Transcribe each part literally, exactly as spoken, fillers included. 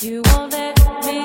You won't let me you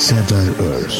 Satire Earth.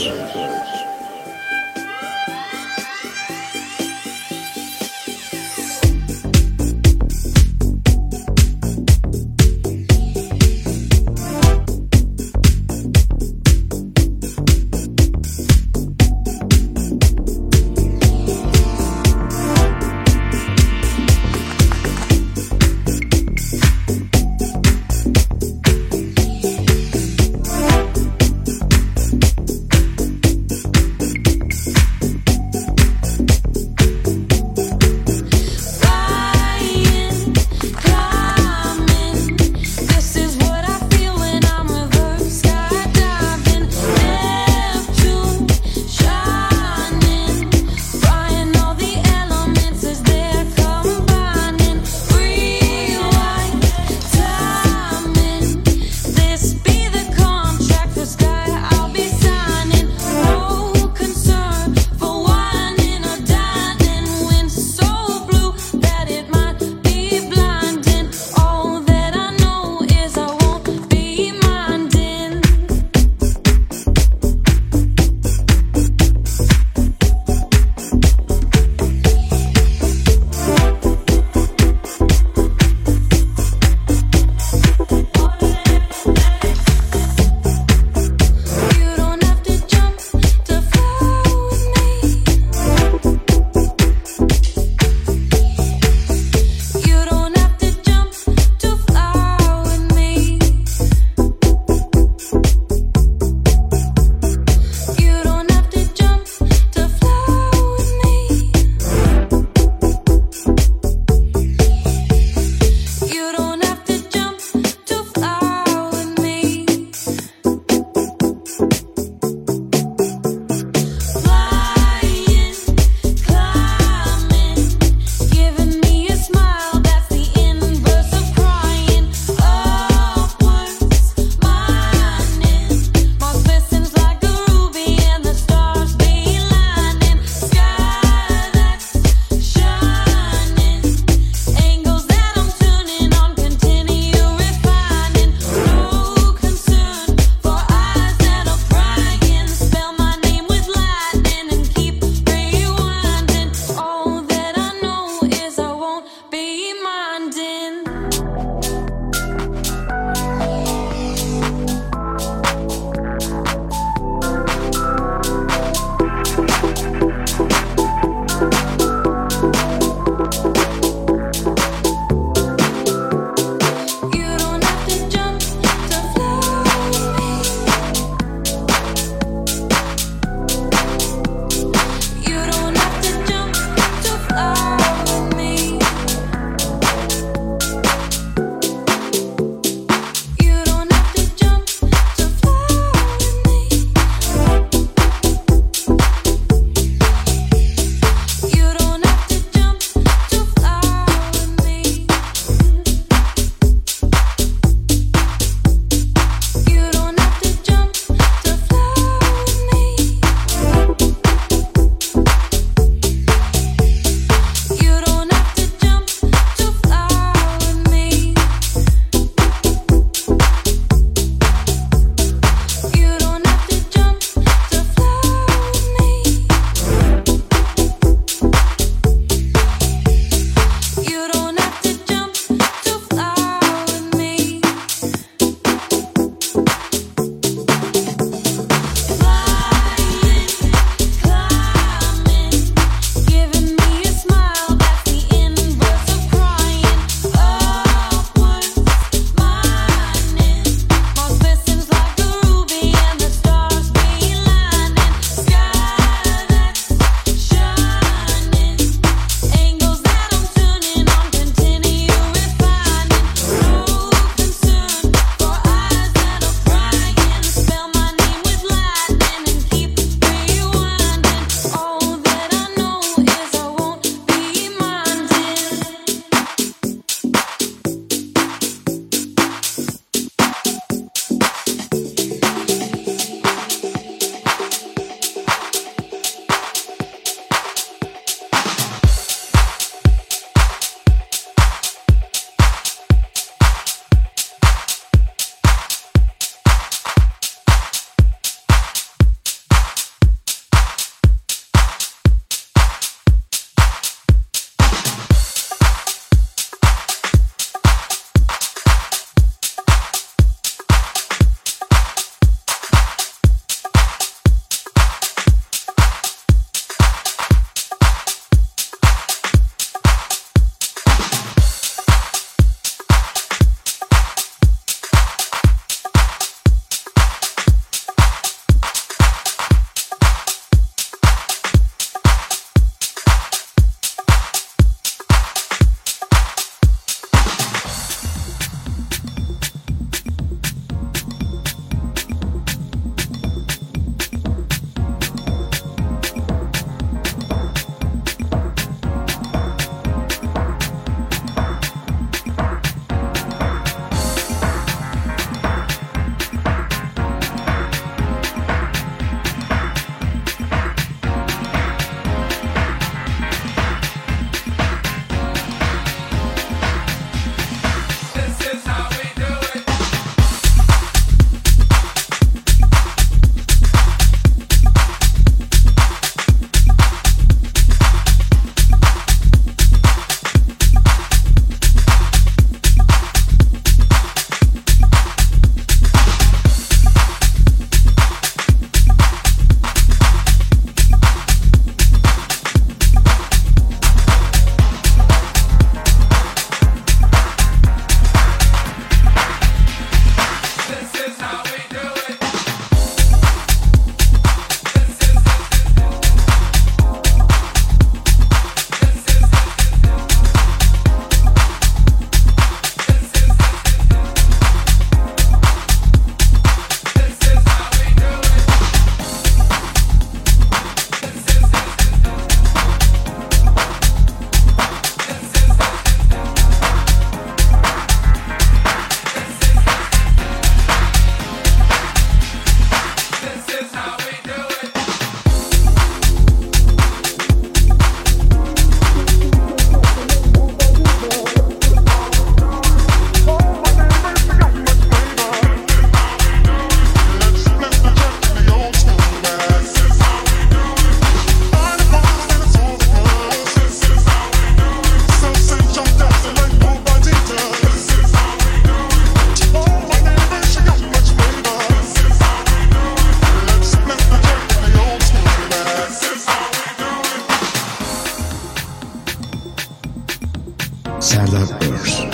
Warriors.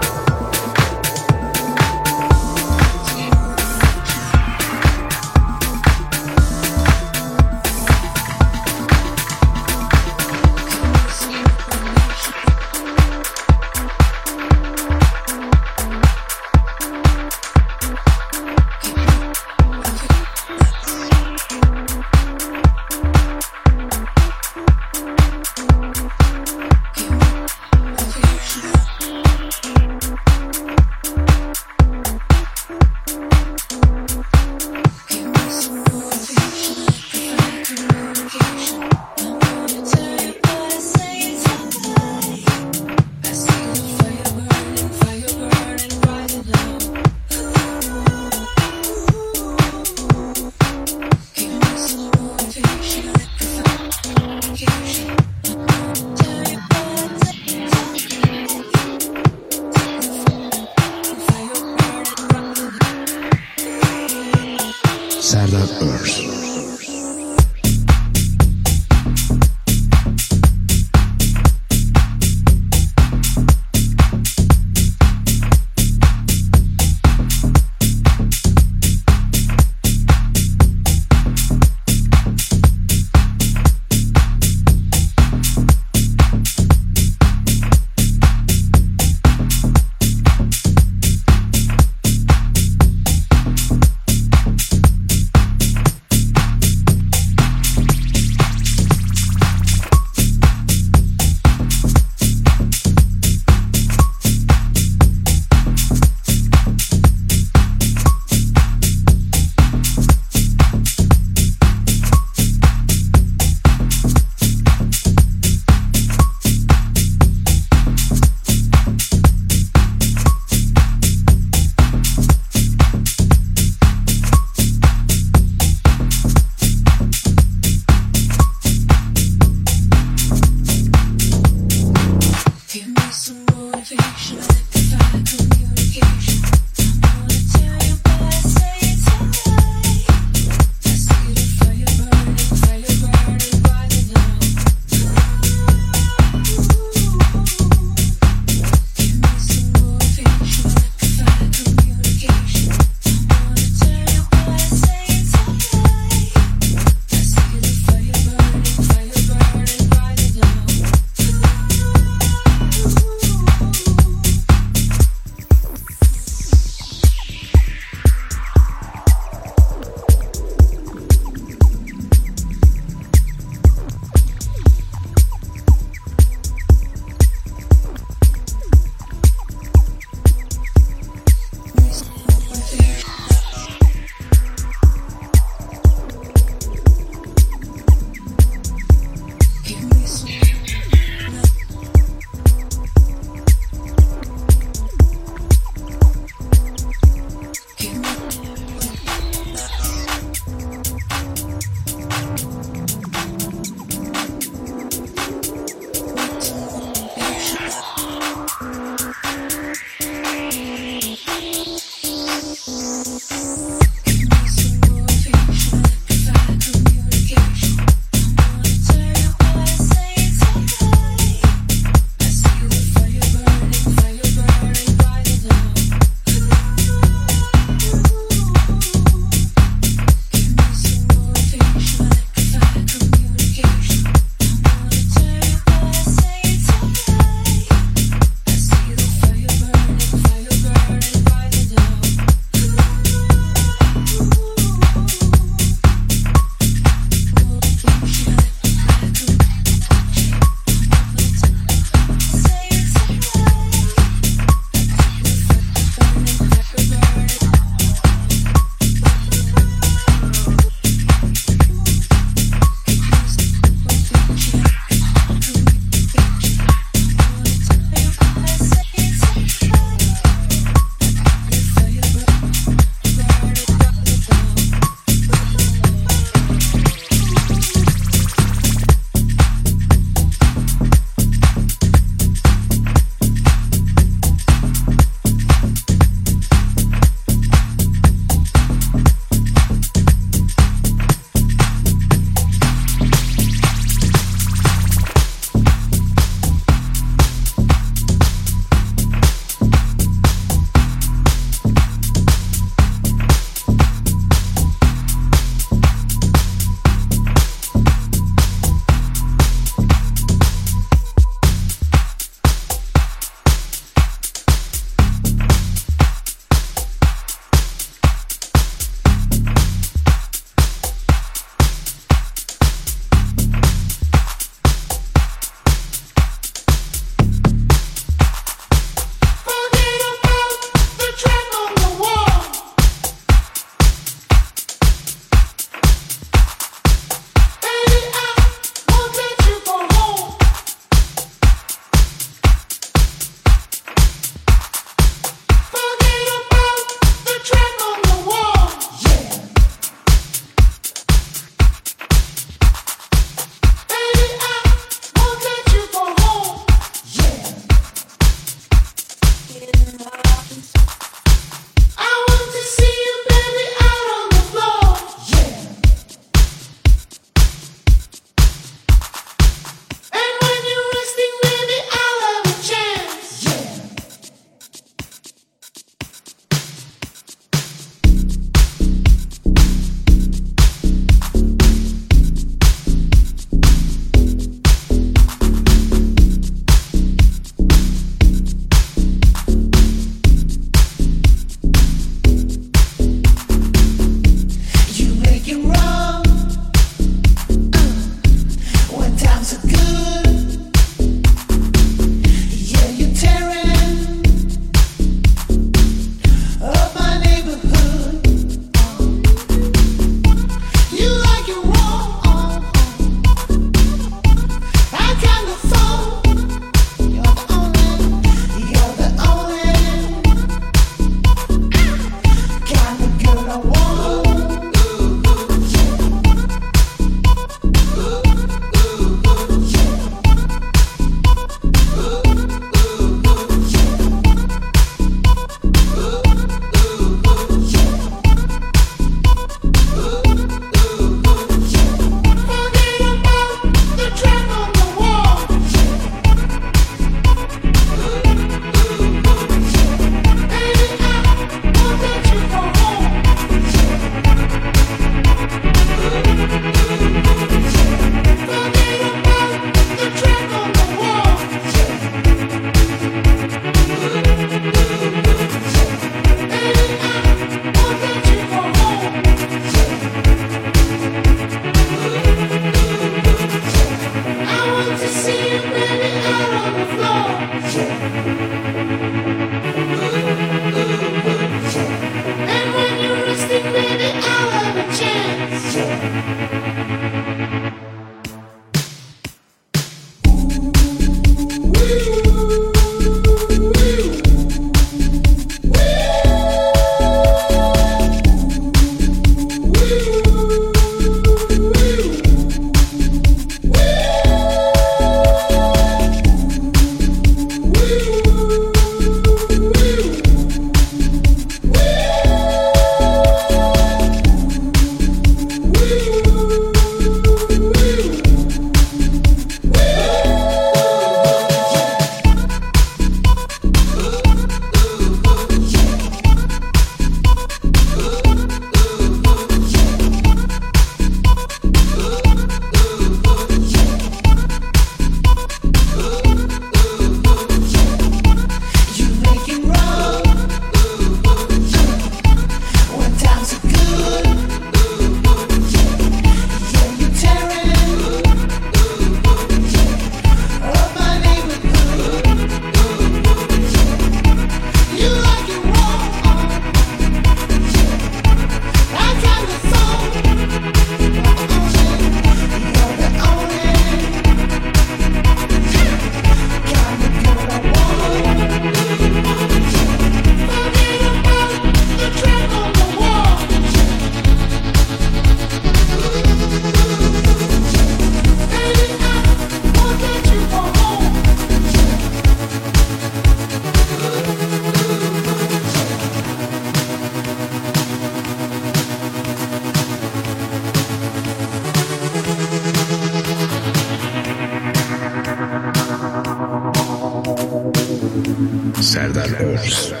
Records. Woo!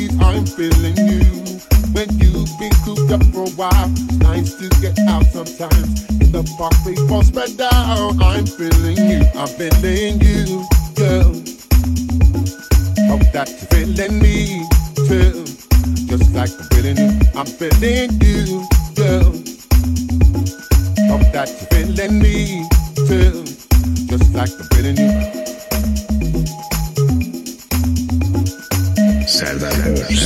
need, I'm feeling you. When you've been cooped up for a while, it's nice to get out sometimes. In the park, they all spread out. I'm feeling you, I'm feeling you, girl. Hope that you're feeling me, too. Just like I'm feeling you, I'm feeling you, girl. Hope that you're feeling me, too. Just like I'm feeling you. Salvador. I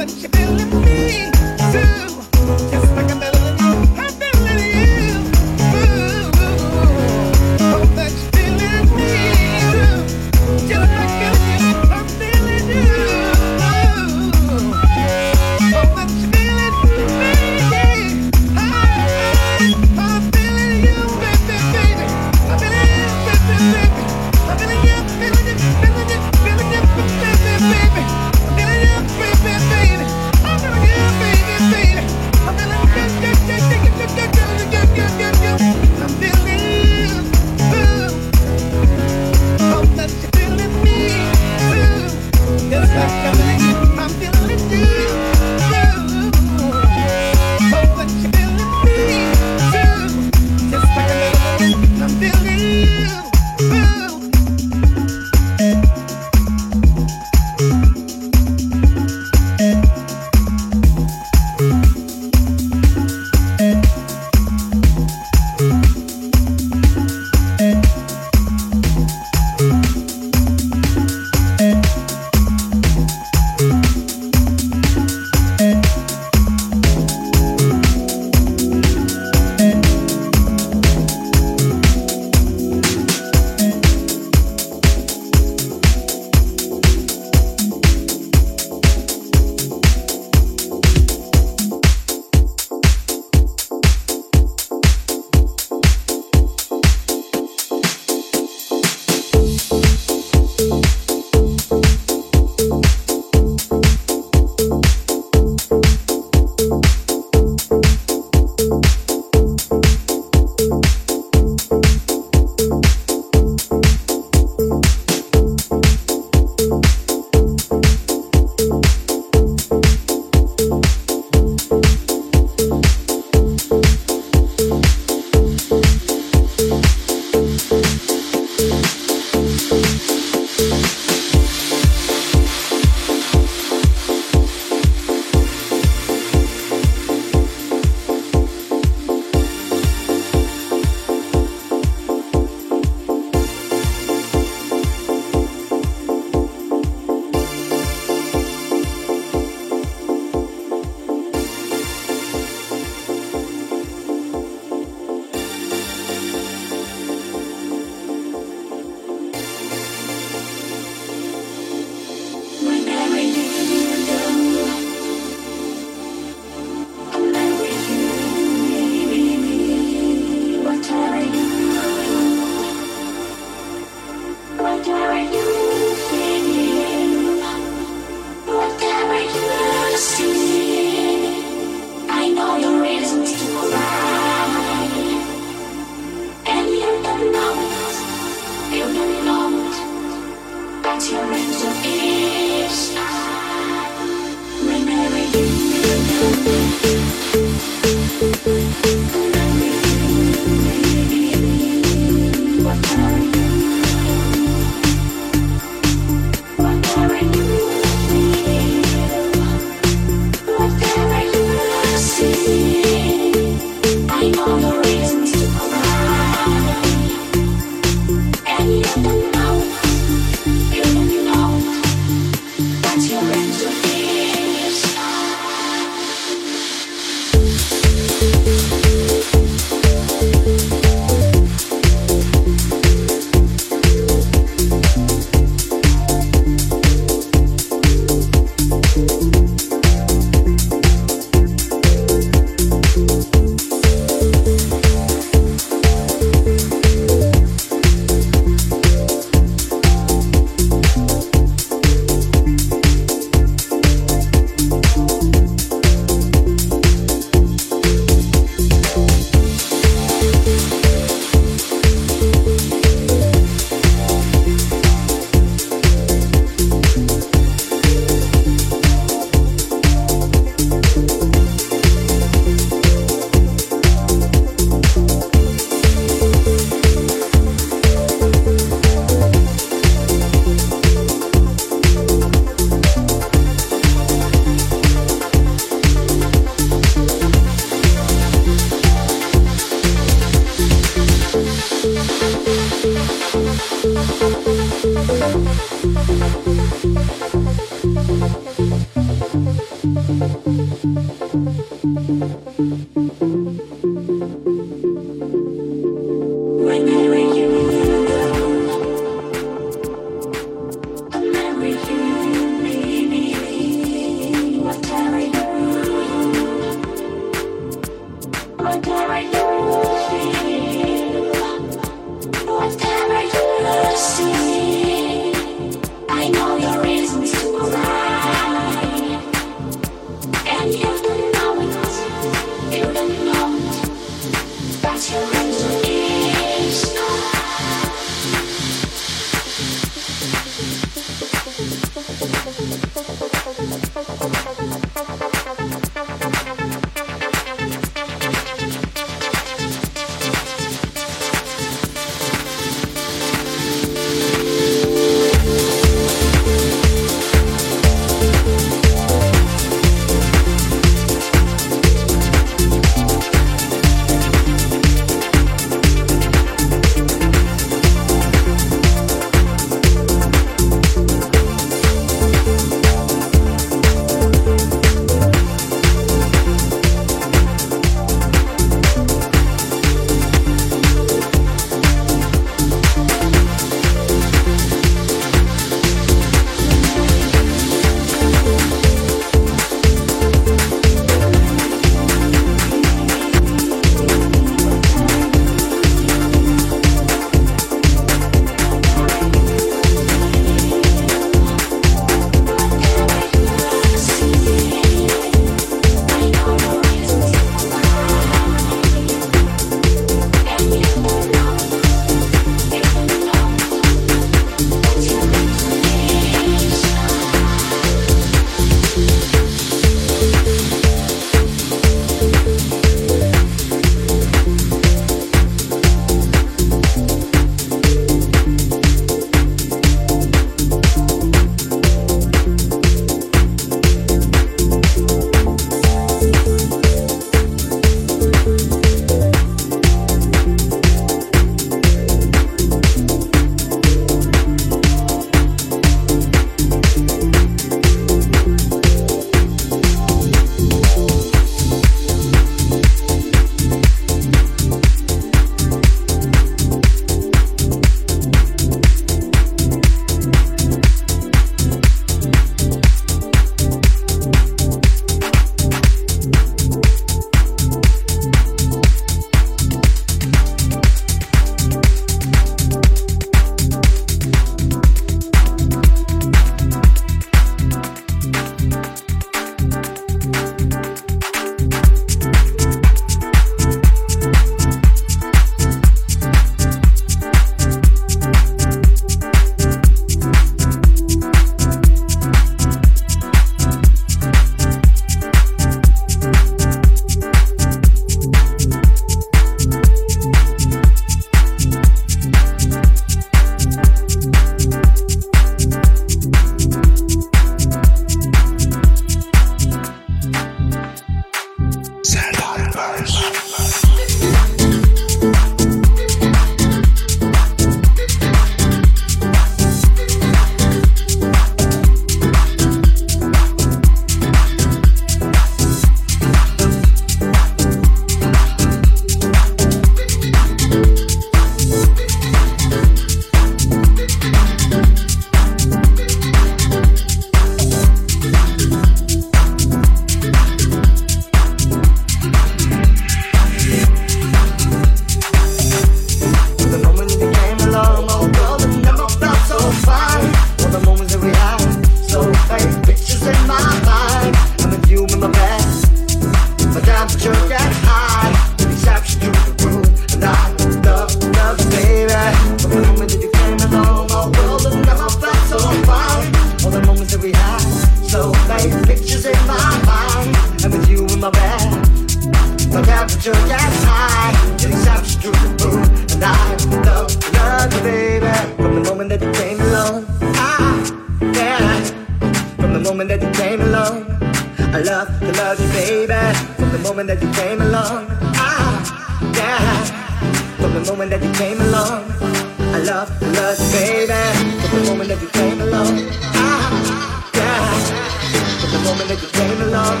I love, love, baby. But the woman that you came along, ah, yeah. But the woman that you came along,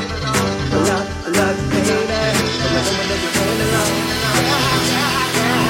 love, love, baby. But the woman that you came along, ah, yeah, yeah, yeah.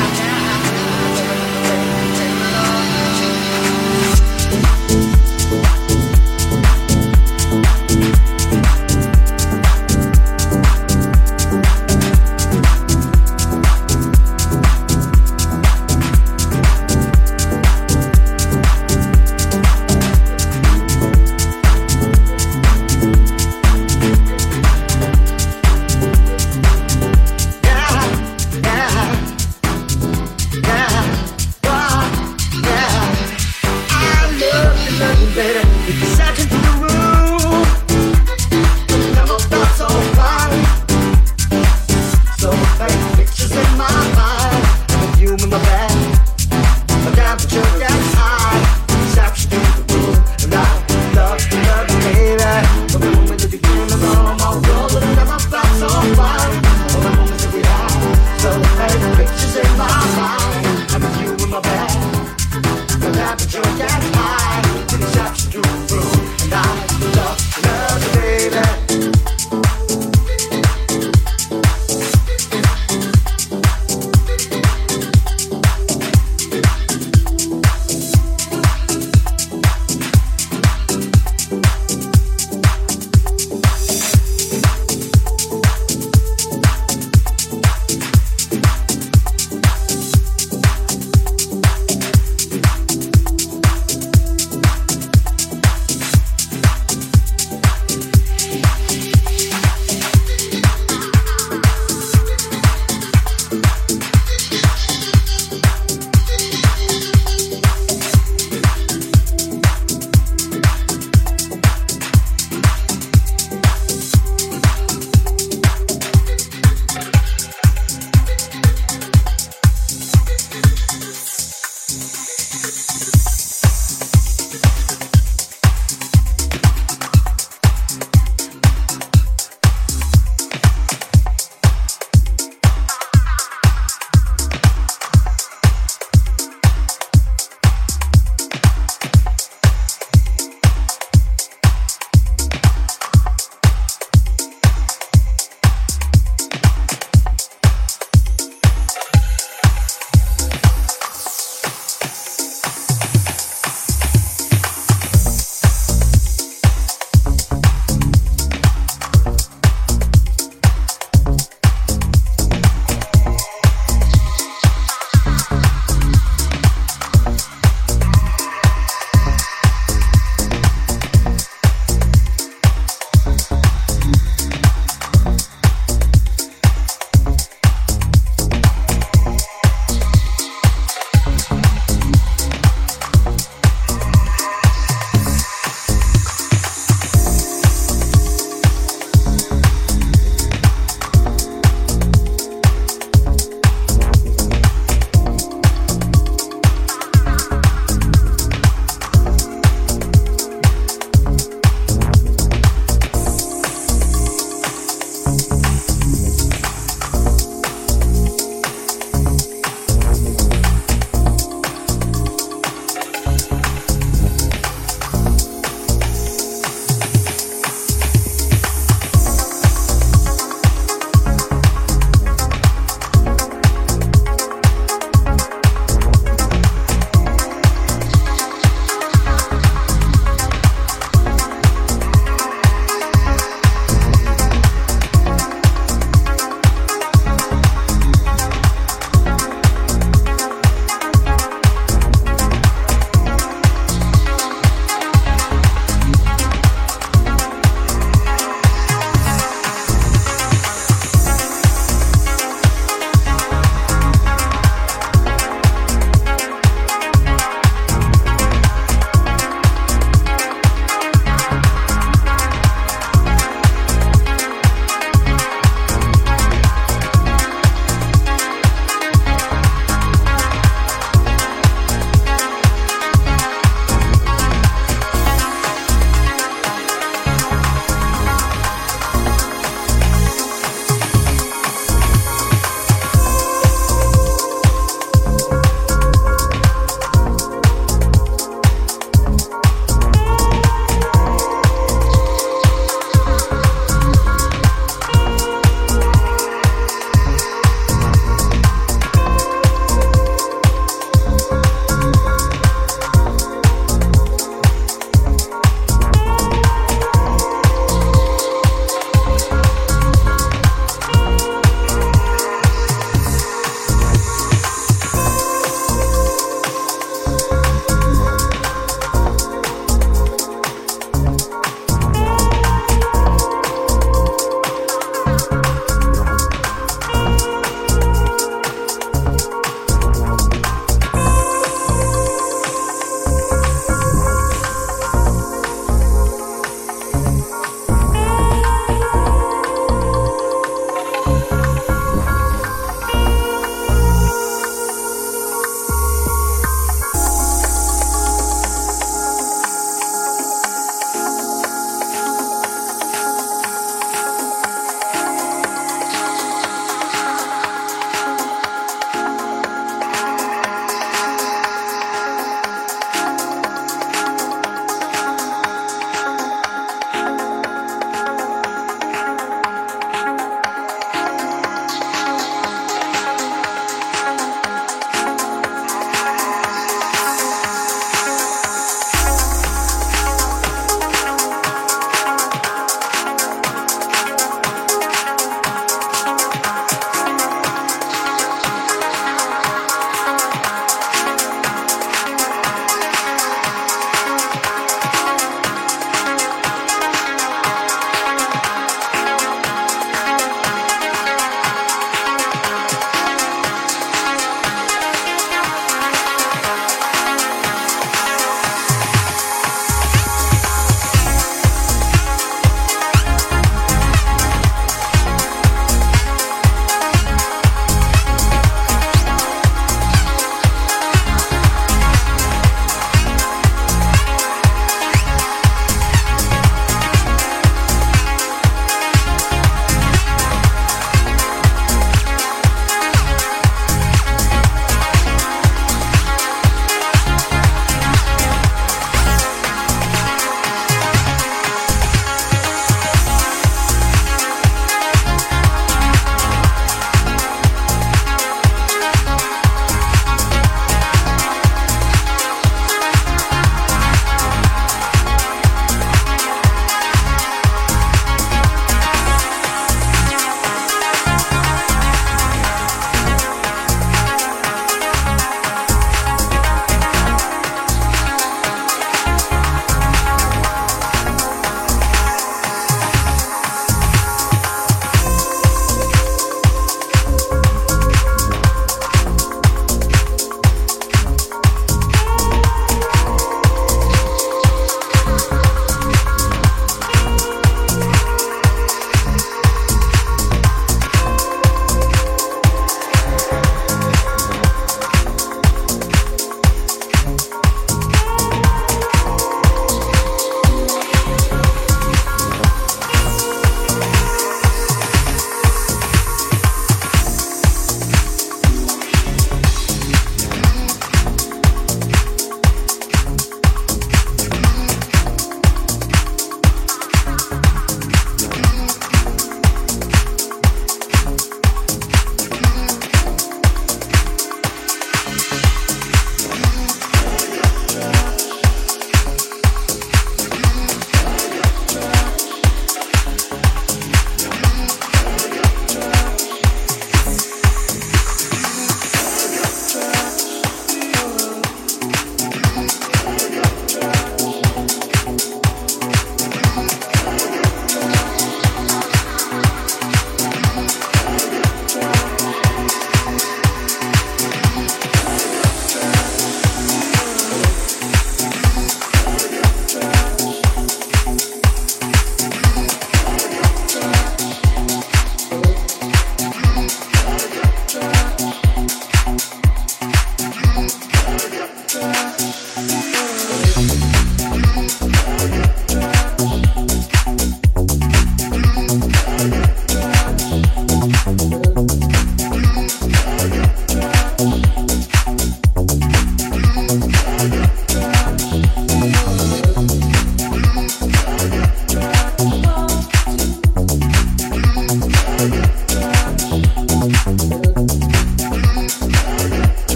We'll be right back.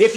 If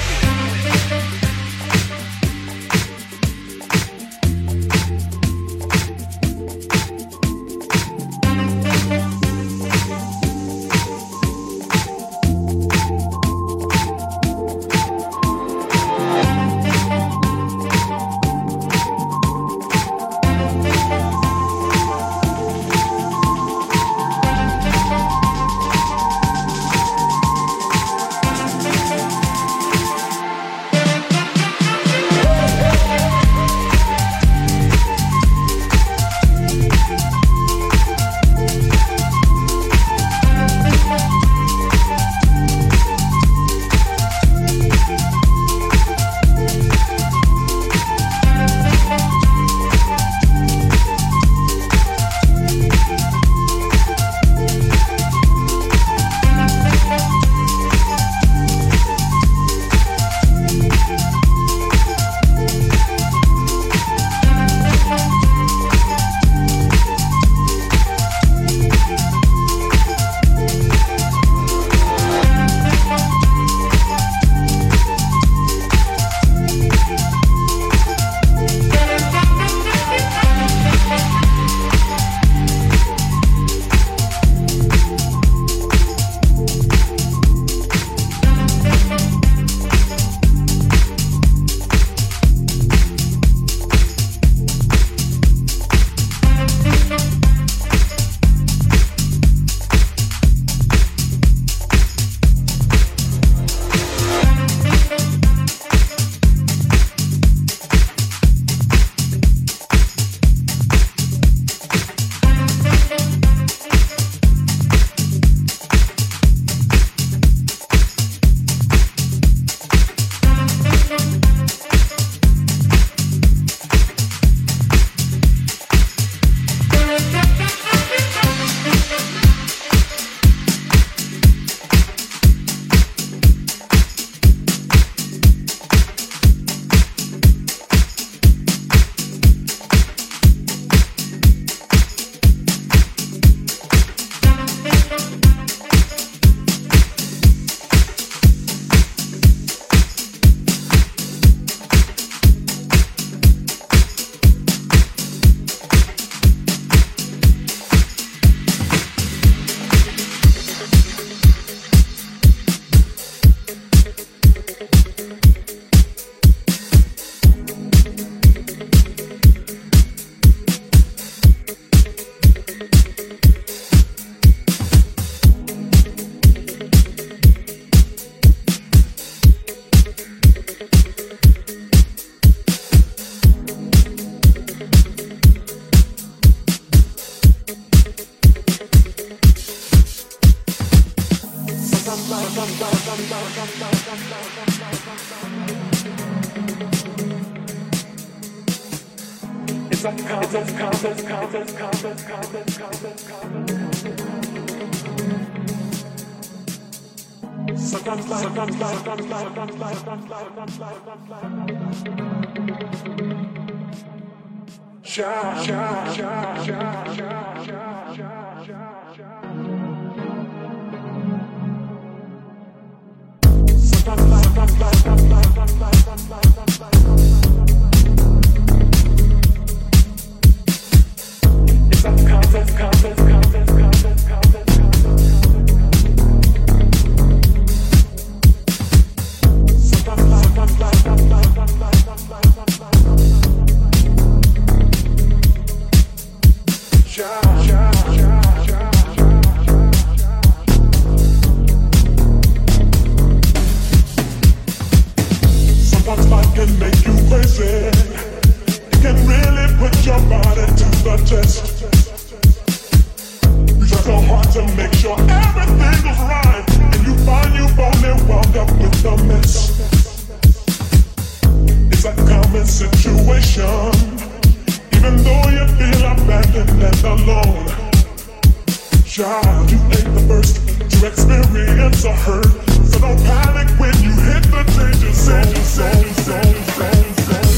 Sha sha sha sha sha sha sha sha sha. Hurt, so don't panic when you hit the danger zone, zone, zone, zone, zone.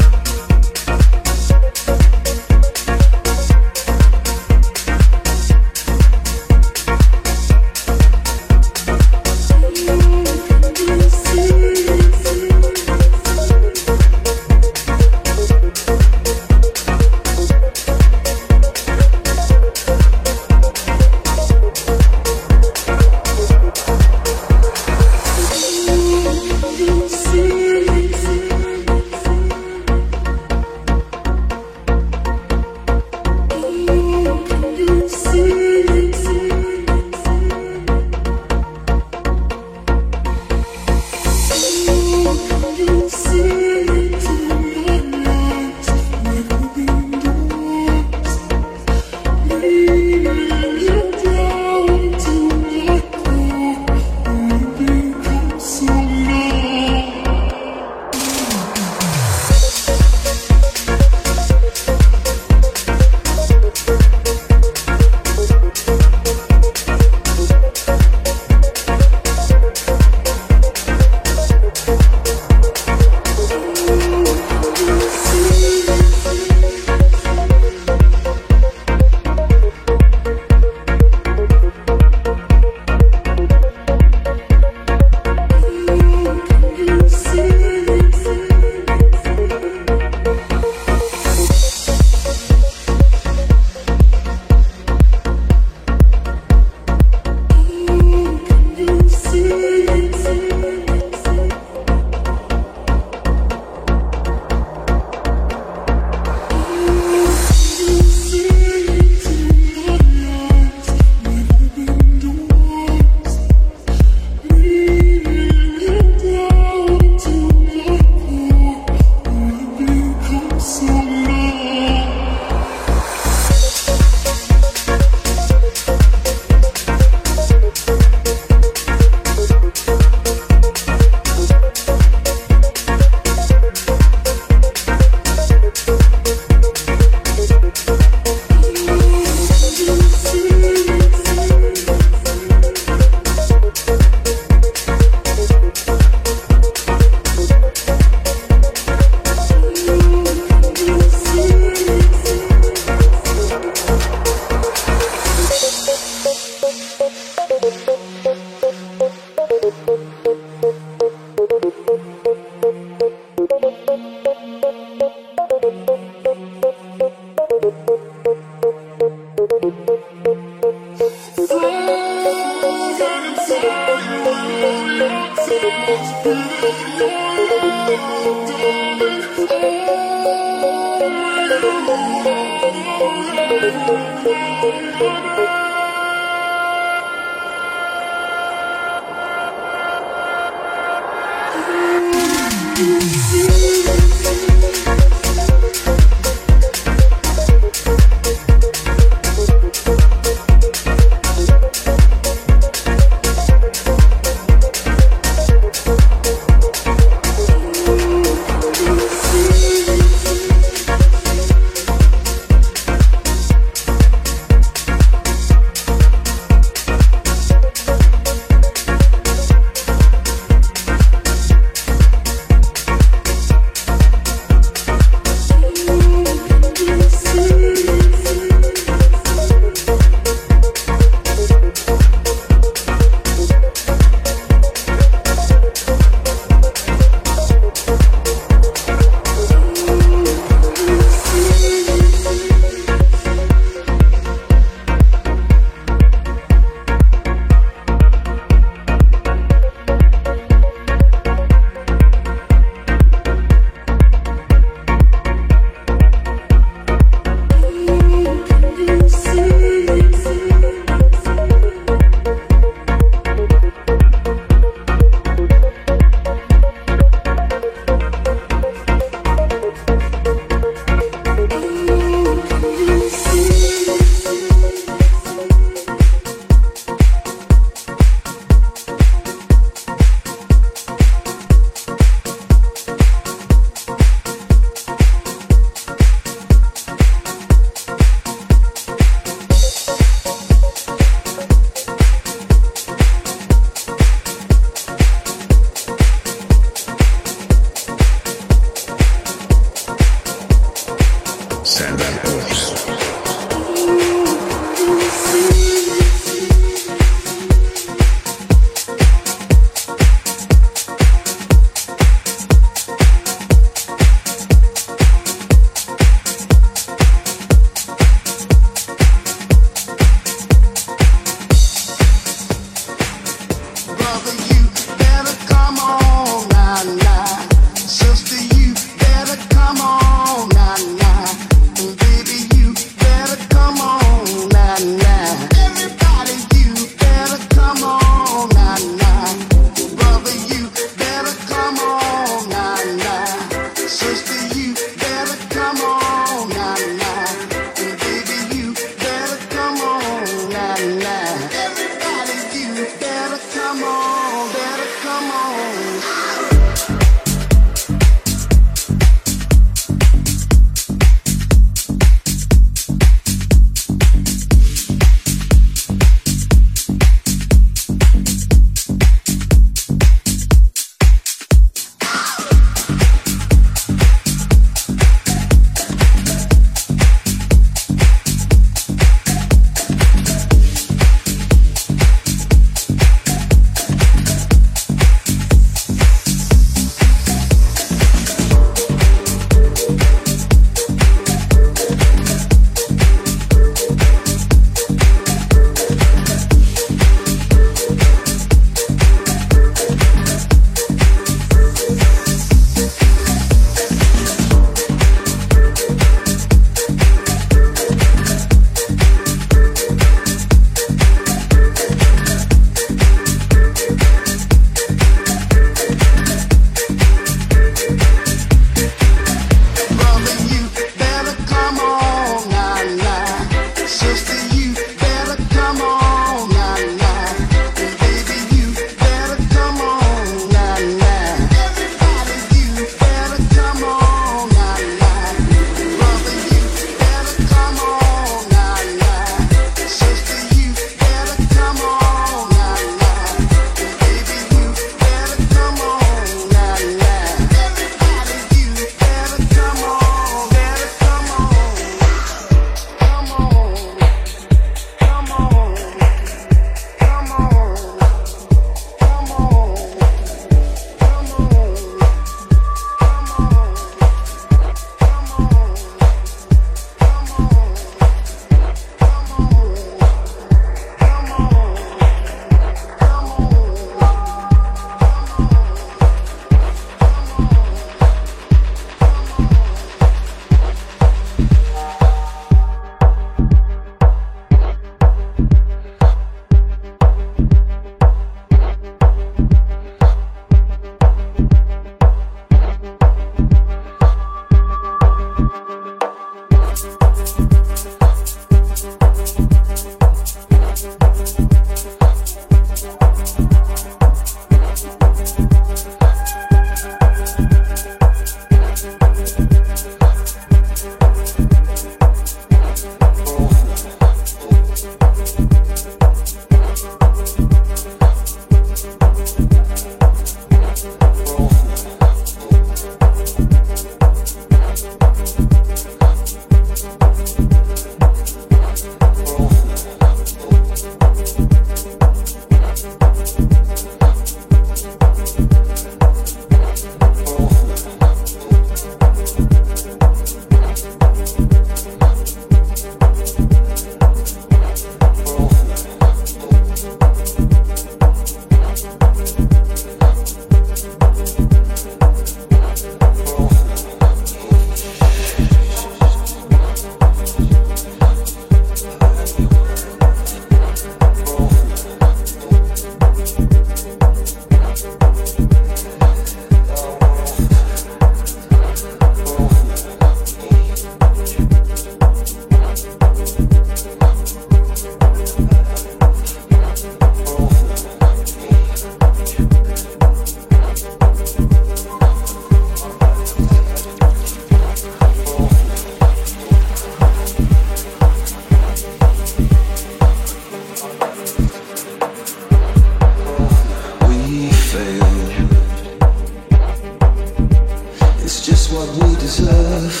is love.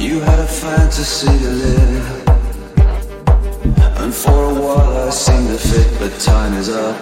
You had a fantasy to live, and for a while I seemed to fit, but time is up.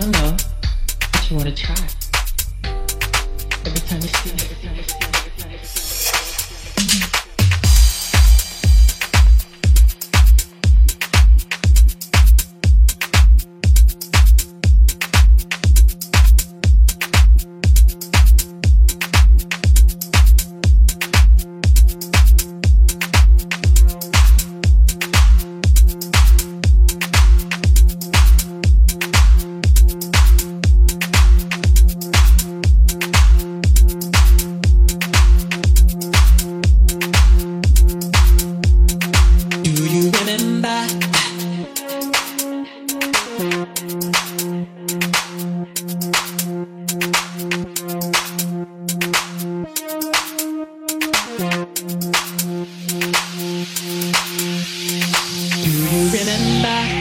don't know, but you want to try. Every time you see it, every time you see it. Bye.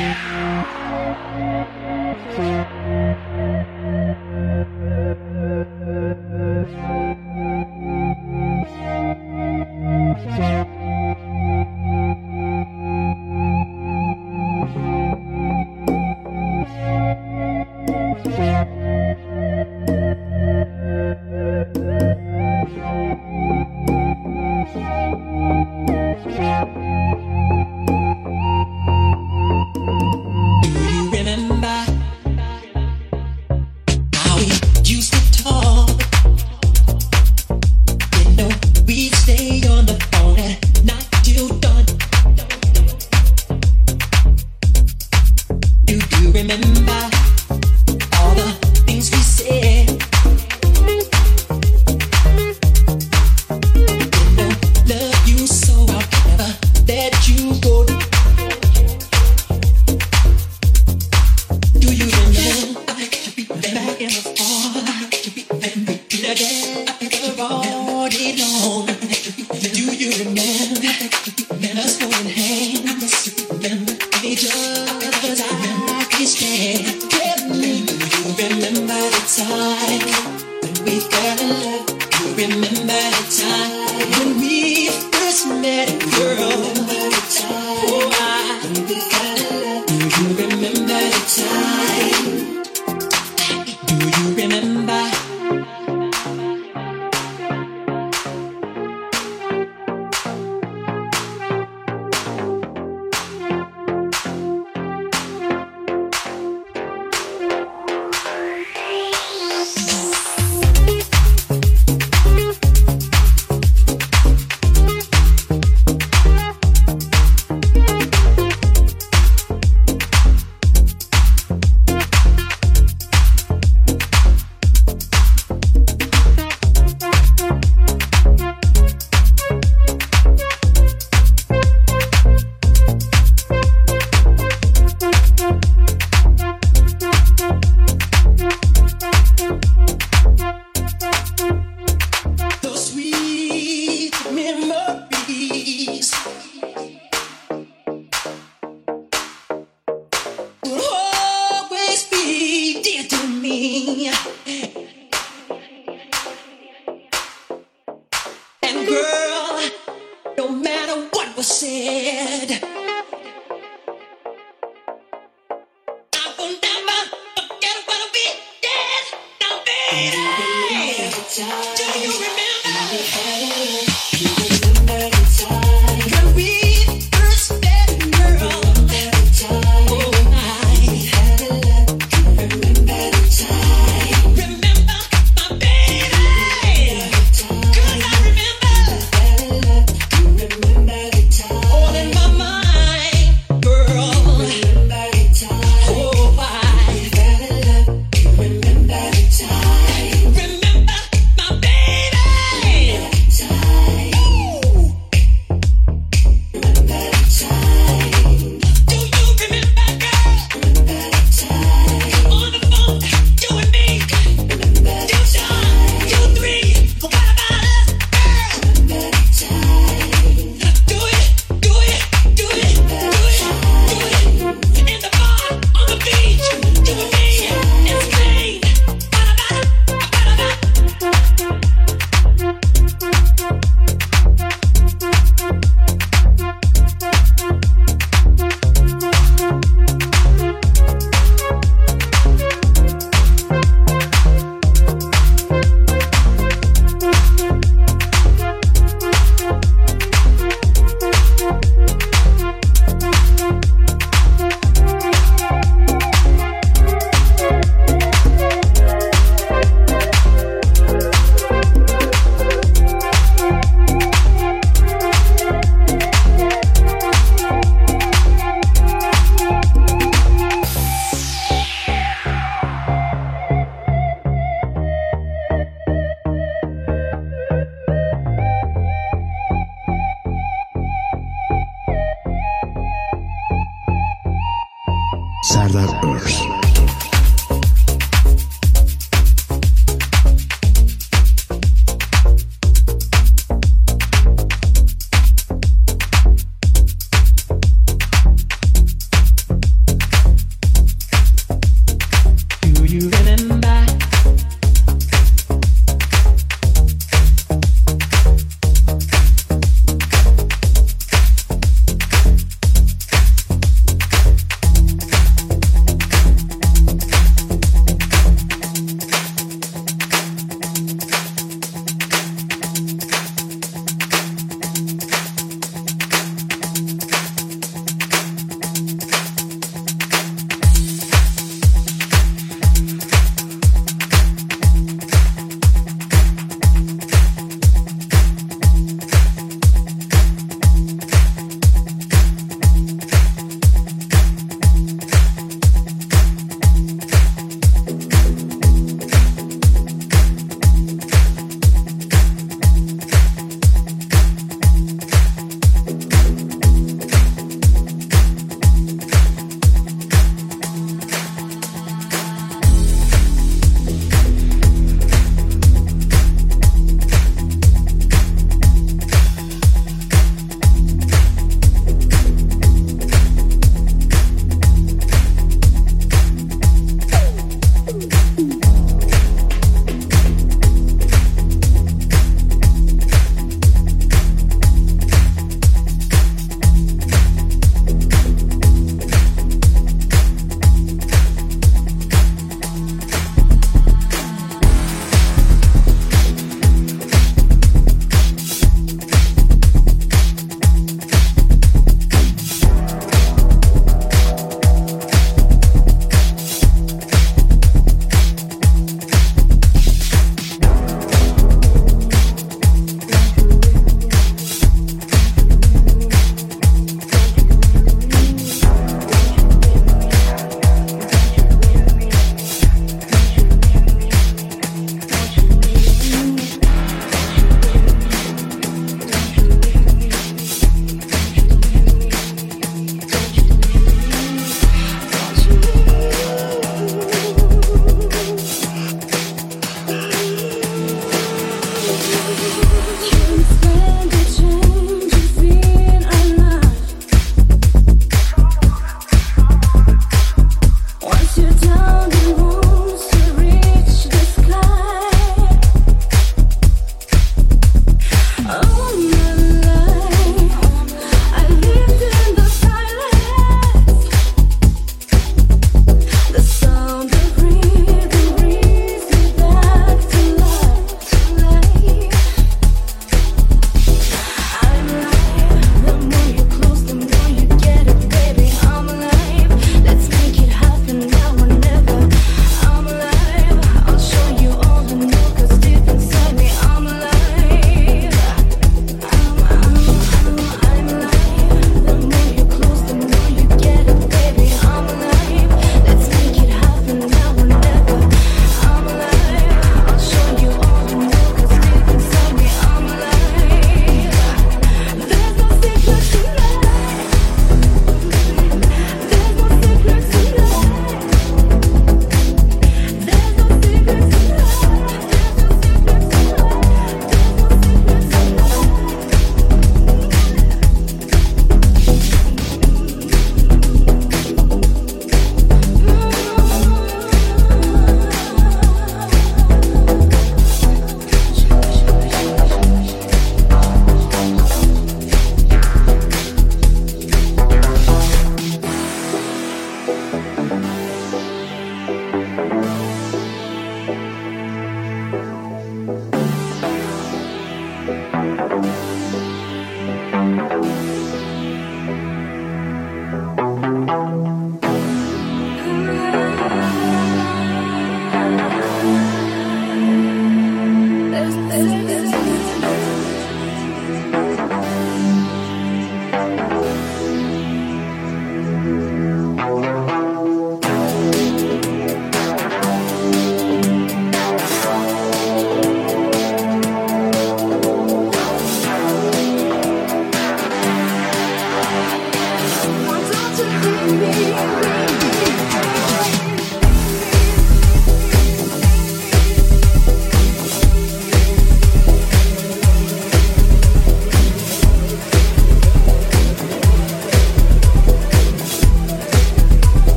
Sardar Earth.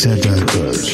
Sadakos.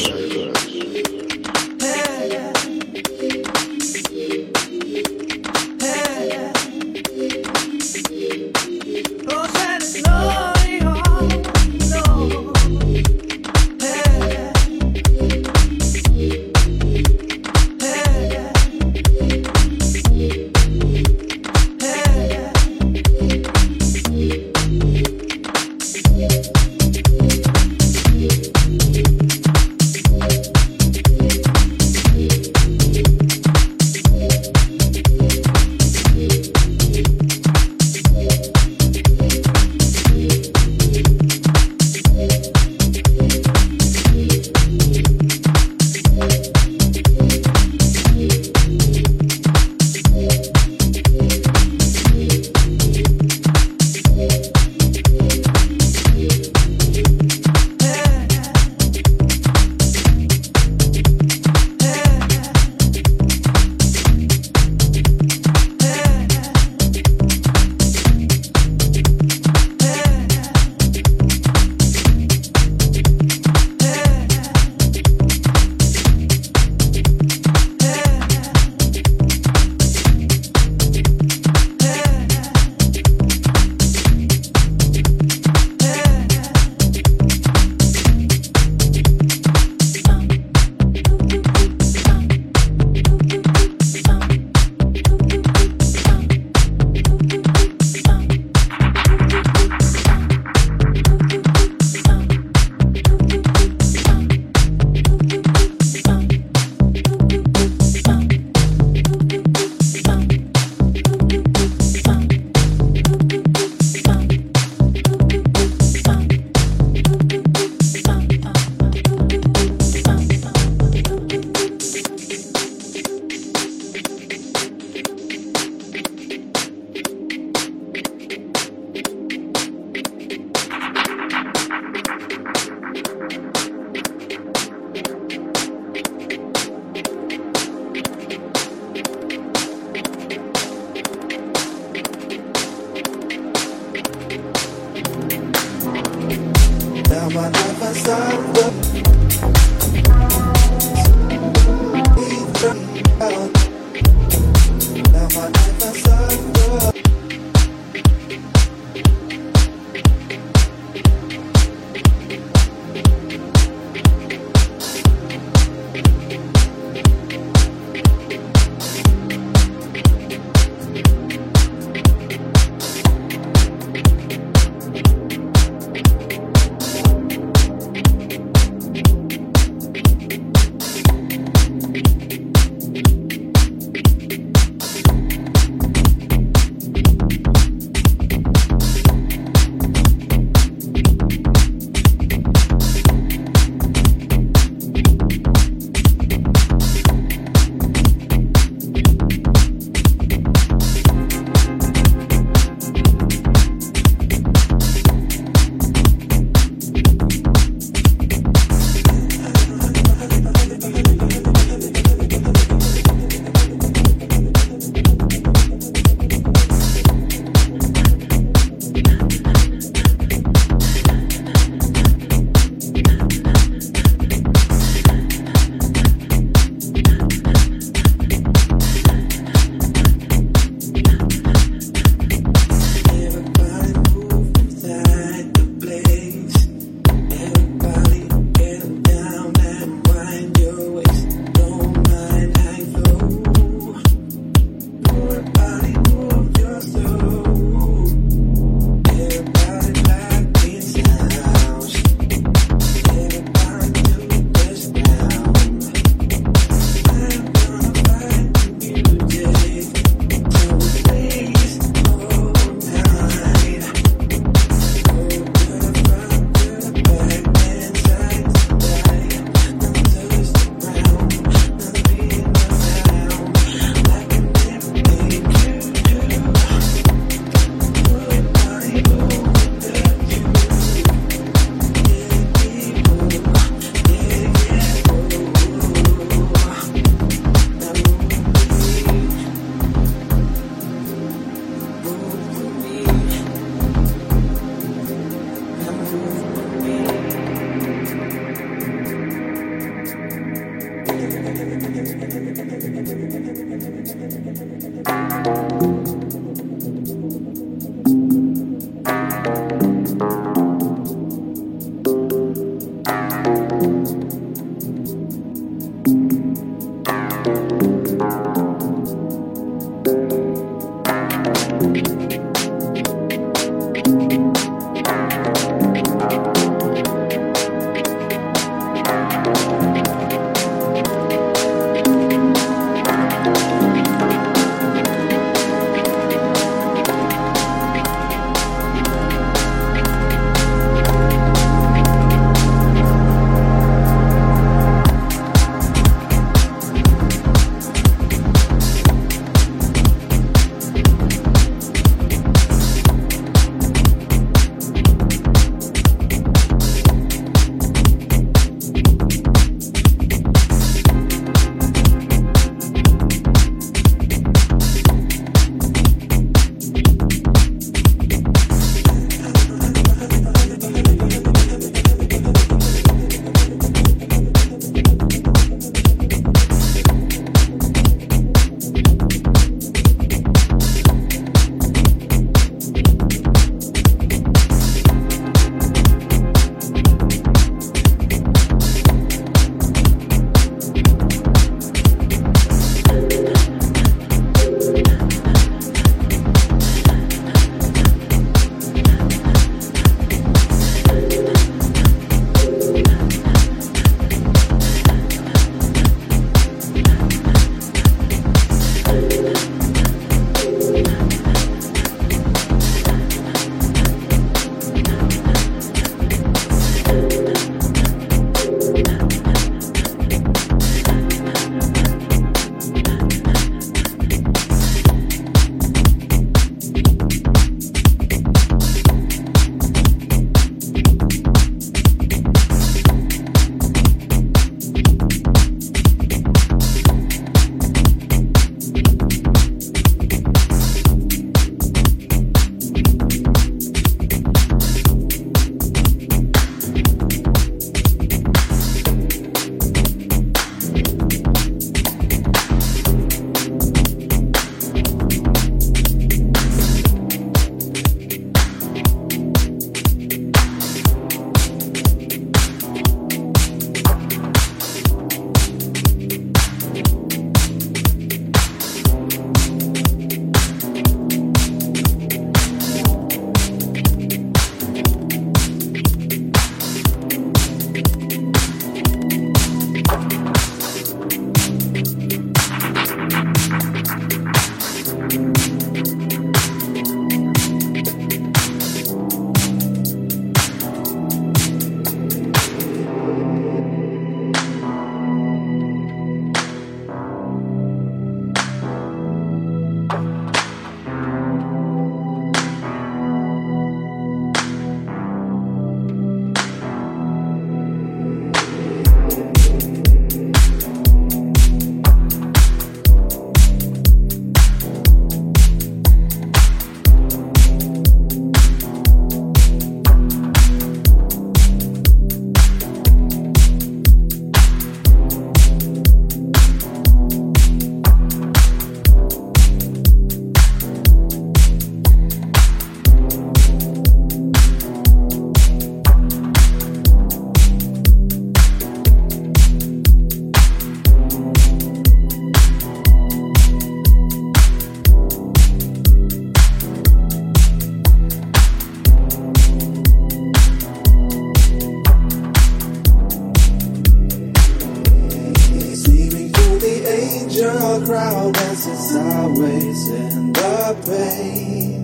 always, it's always in the pain.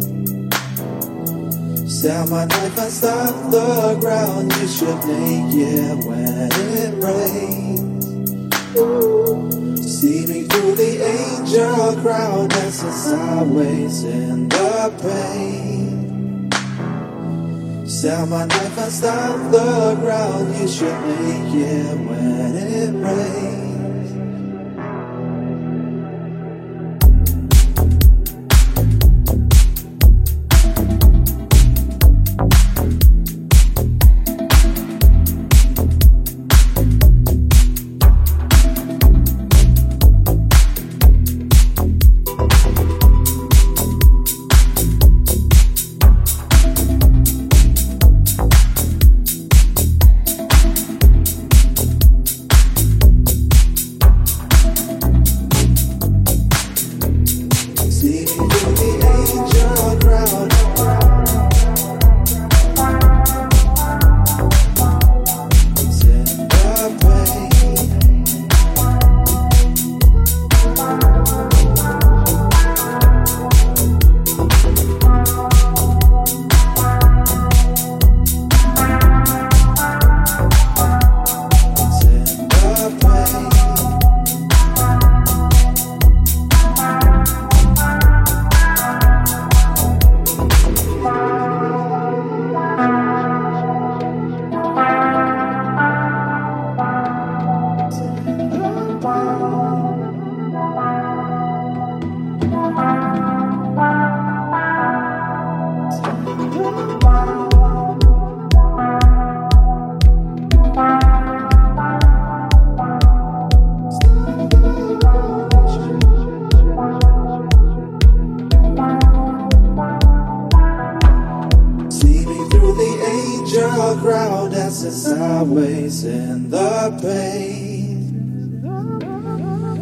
Stab my knife and stop the ground. You should make it when it rains. Ooh. See me through the angel crowd. That's it's always in the pain. Stab my knife and stop the ground. You should make it when it rains. Crowd as it's always in the pain.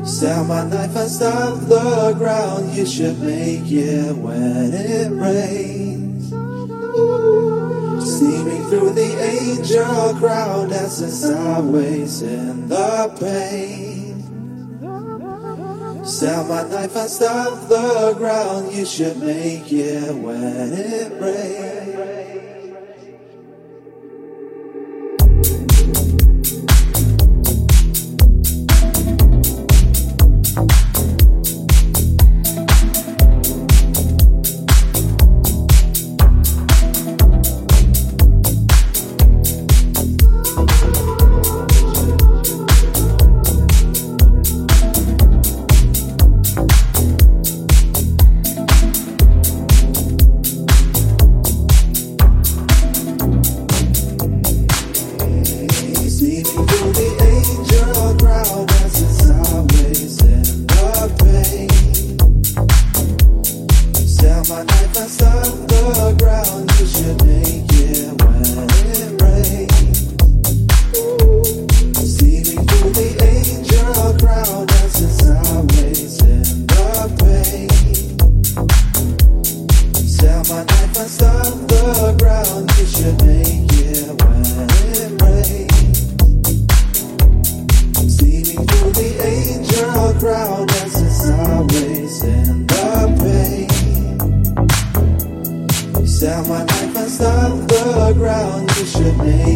Stab my knife and stop the ground. You should make it when it rains. See me through the angel crowd as it's always in the pain. Stab my knife and stop the ground. You should make it when it rains. Down my knife and stop the ground. You should make